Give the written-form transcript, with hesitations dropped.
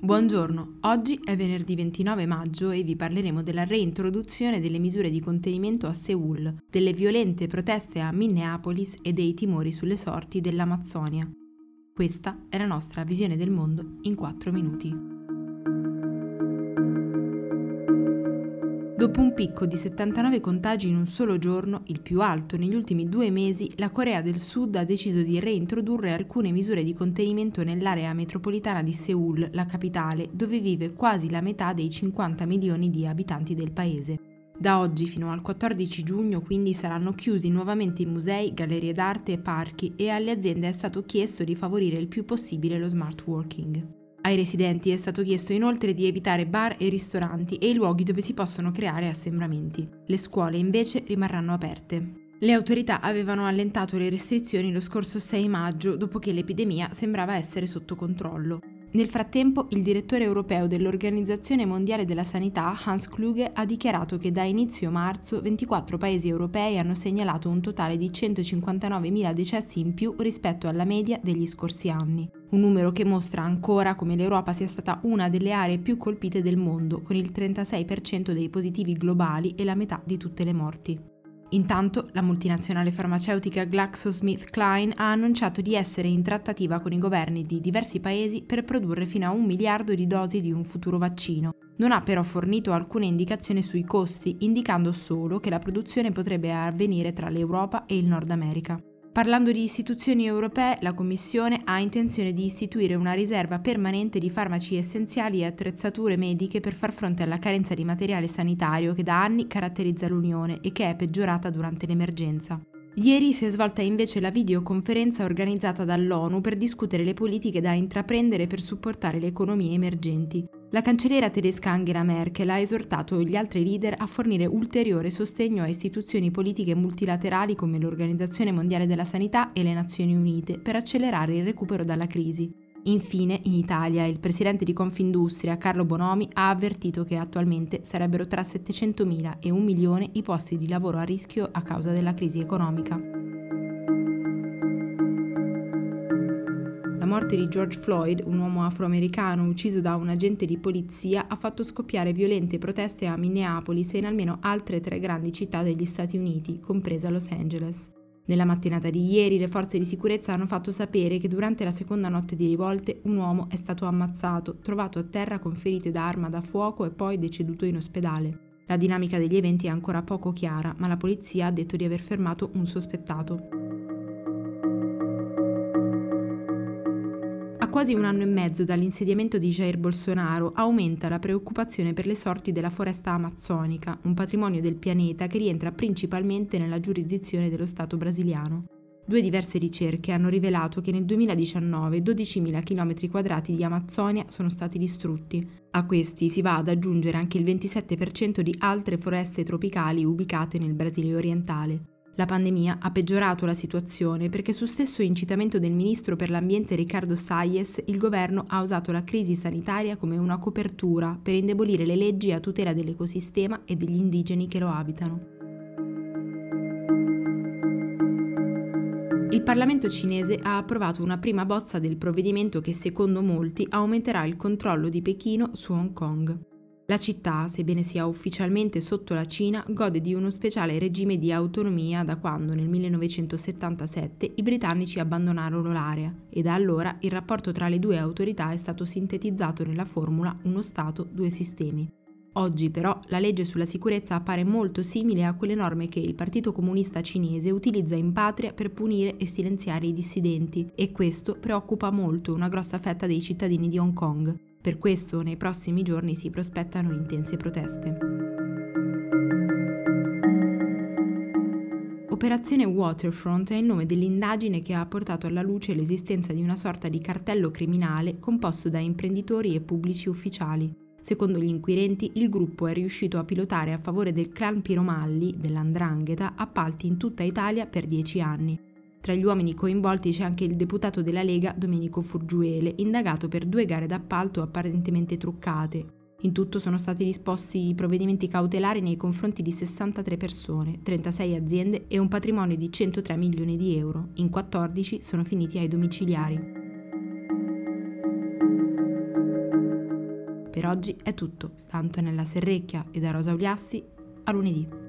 Buongiorno, oggi è venerdì 29 maggio e vi parleremo della reintroduzione delle misure di contenimento a Seul, delle violente proteste a Minneapolis e dei timori sulle sorti dell'Amazzonia. Questa è la nostra visione del mondo in 4 minuti. Dopo un picco di 79 contagi in un solo giorno, il più alto negli ultimi 2 mesi, la Corea del Sud ha deciso di reintrodurre alcune misure di contenimento nell'area metropolitana di Seul, la capitale, dove vive quasi la metà dei 50 milioni di abitanti del paese. Da oggi fino al 14 giugno quindi saranno chiusi nuovamente i musei, gallerie d'arte e parchi, e alle aziende è stato chiesto di favorire il più possibile lo smart working. Ai residenti è stato chiesto inoltre di evitare bar e ristoranti e i luoghi dove si possono creare assembramenti. Le scuole invece rimarranno aperte. Le autorità avevano allentato le restrizioni lo scorso 6 maggio, dopo che l'epidemia sembrava essere sotto controllo. Nel frattempo, il direttore europeo dell'Organizzazione Mondiale della Sanità, Hans Kluge, ha dichiarato che da inizio marzo 24 paesi europei hanno segnalato un totale di 159.000 decessi in più rispetto alla media degli scorsi anni. Un numero che mostra ancora come l'Europa sia stata una delle aree più colpite del mondo, con il 36% dei positivi globali e la metà di tutte le morti. Intanto, la multinazionale farmaceutica GlaxoSmithKline ha annunciato di essere in trattativa con i governi di diversi paesi per produrre fino a 1 miliardo di dosi di un futuro vaccino. Non ha però fornito alcuna indicazione sui costi, indicando solo che la produzione potrebbe avvenire tra l'Europa e il Nord America. Parlando di istituzioni europee, la Commissione ha intenzione di istituire una riserva permanente di farmaci essenziali e attrezzature mediche per far fronte alla carenza di materiale sanitario che da anni caratterizza l'Unione e che è peggiorata durante l'emergenza. Ieri si è svolta invece la videoconferenza organizzata dall'ONU per discutere le politiche da intraprendere per supportare le economie emergenti. La cancelliera tedesca Angela Merkel ha esortato gli altri leader a fornire ulteriore sostegno a istituzioni politiche multilaterali come l'Organizzazione Mondiale della Sanità e le Nazioni Unite per accelerare il recupero dalla crisi. Infine, in Italia, il presidente di Confindustria, Carlo Bonomi, ha avvertito che attualmente sarebbero tra 700.000 e 1 milione i posti di lavoro a rischio a causa della crisi economica. La morte di George Floyd, un uomo afroamericano ucciso da un agente di polizia, ha fatto scoppiare violente proteste a Minneapolis e in almeno altre 3 grandi città degli Stati Uniti, compresa Los Angeles. Nella mattinata di ieri le forze di sicurezza hanno fatto sapere che durante la seconda notte di rivolte un uomo è stato ammazzato, trovato a terra con ferite da arma da fuoco e poi deceduto in ospedale. La dinamica degli eventi è ancora poco chiara, ma la polizia ha detto di aver fermato un sospettato. A quasi 1 anno e mezzo dall'insediamento di Jair Bolsonaro aumenta la preoccupazione per le sorti della foresta amazzonica, un patrimonio del pianeta che rientra principalmente nella giurisdizione dello Stato brasiliano. 2 diverse ricerche hanno rivelato che nel 2019 12.000 km² di Amazzonia sono stati distrutti. A questi si va ad aggiungere anche il 27% di altre foreste tropicali ubicate nel Brasile orientale. La pandemia ha peggiorato la situazione perché, su stesso incitamento del ministro per l'ambiente Ricardo Salles, il governo ha usato la crisi sanitaria come una copertura per indebolire le leggi a tutela dell'ecosistema e degli indigeni che lo abitano. Il Parlamento cinese ha approvato una prima bozza del provvedimento che, secondo molti, aumenterà il controllo di Pechino su Hong Kong. La città, sebbene sia ufficialmente sotto la Cina, gode di uno speciale regime di autonomia da quando, nel 1977, i britannici abbandonarono l'area, e da allora il rapporto tra le 2 autorità è stato sintetizzato nella formula uno Stato, 2 sistemi. Oggi, però, la legge sulla sicurezza appare molto simile a quelle norme che il Partito Comunista Cinese utilizza in patria per punire e silenziare i dissidenti, e questo preoccupa molto una grossa fetta dei cittadini di Hong Kong. Per questo nei prossimi giorni si prospettano intense proteste. Operazione Waterfront è il nome dell'indagine che ha portato alla luce l'esistenza di una sorta di cartello criminale composto da imprenditori e pubblici ufficiali. Secondo gli inquirenti, il gruppo è riuscito a pilotare a favore del clan Piromalli, dell''Ndrangheta, appalti in tutta Italia per 10 anni. Tra gli uomini coinvolti c'è anche il deputato della Lega Domenico Furgiuele, indagato per 2 gare d'appalto apparentemente truccate. In tutto sono stati disposti provvedimenti cautelari nei confronti di 63 persone, 36 aziende e un patrimonio di 103 milioni di euro. In 14 sono finiti ai domiciliari. Per oggi è tutto, tanto è nella Serrecchia e da Rosa Uliassi a lunedì.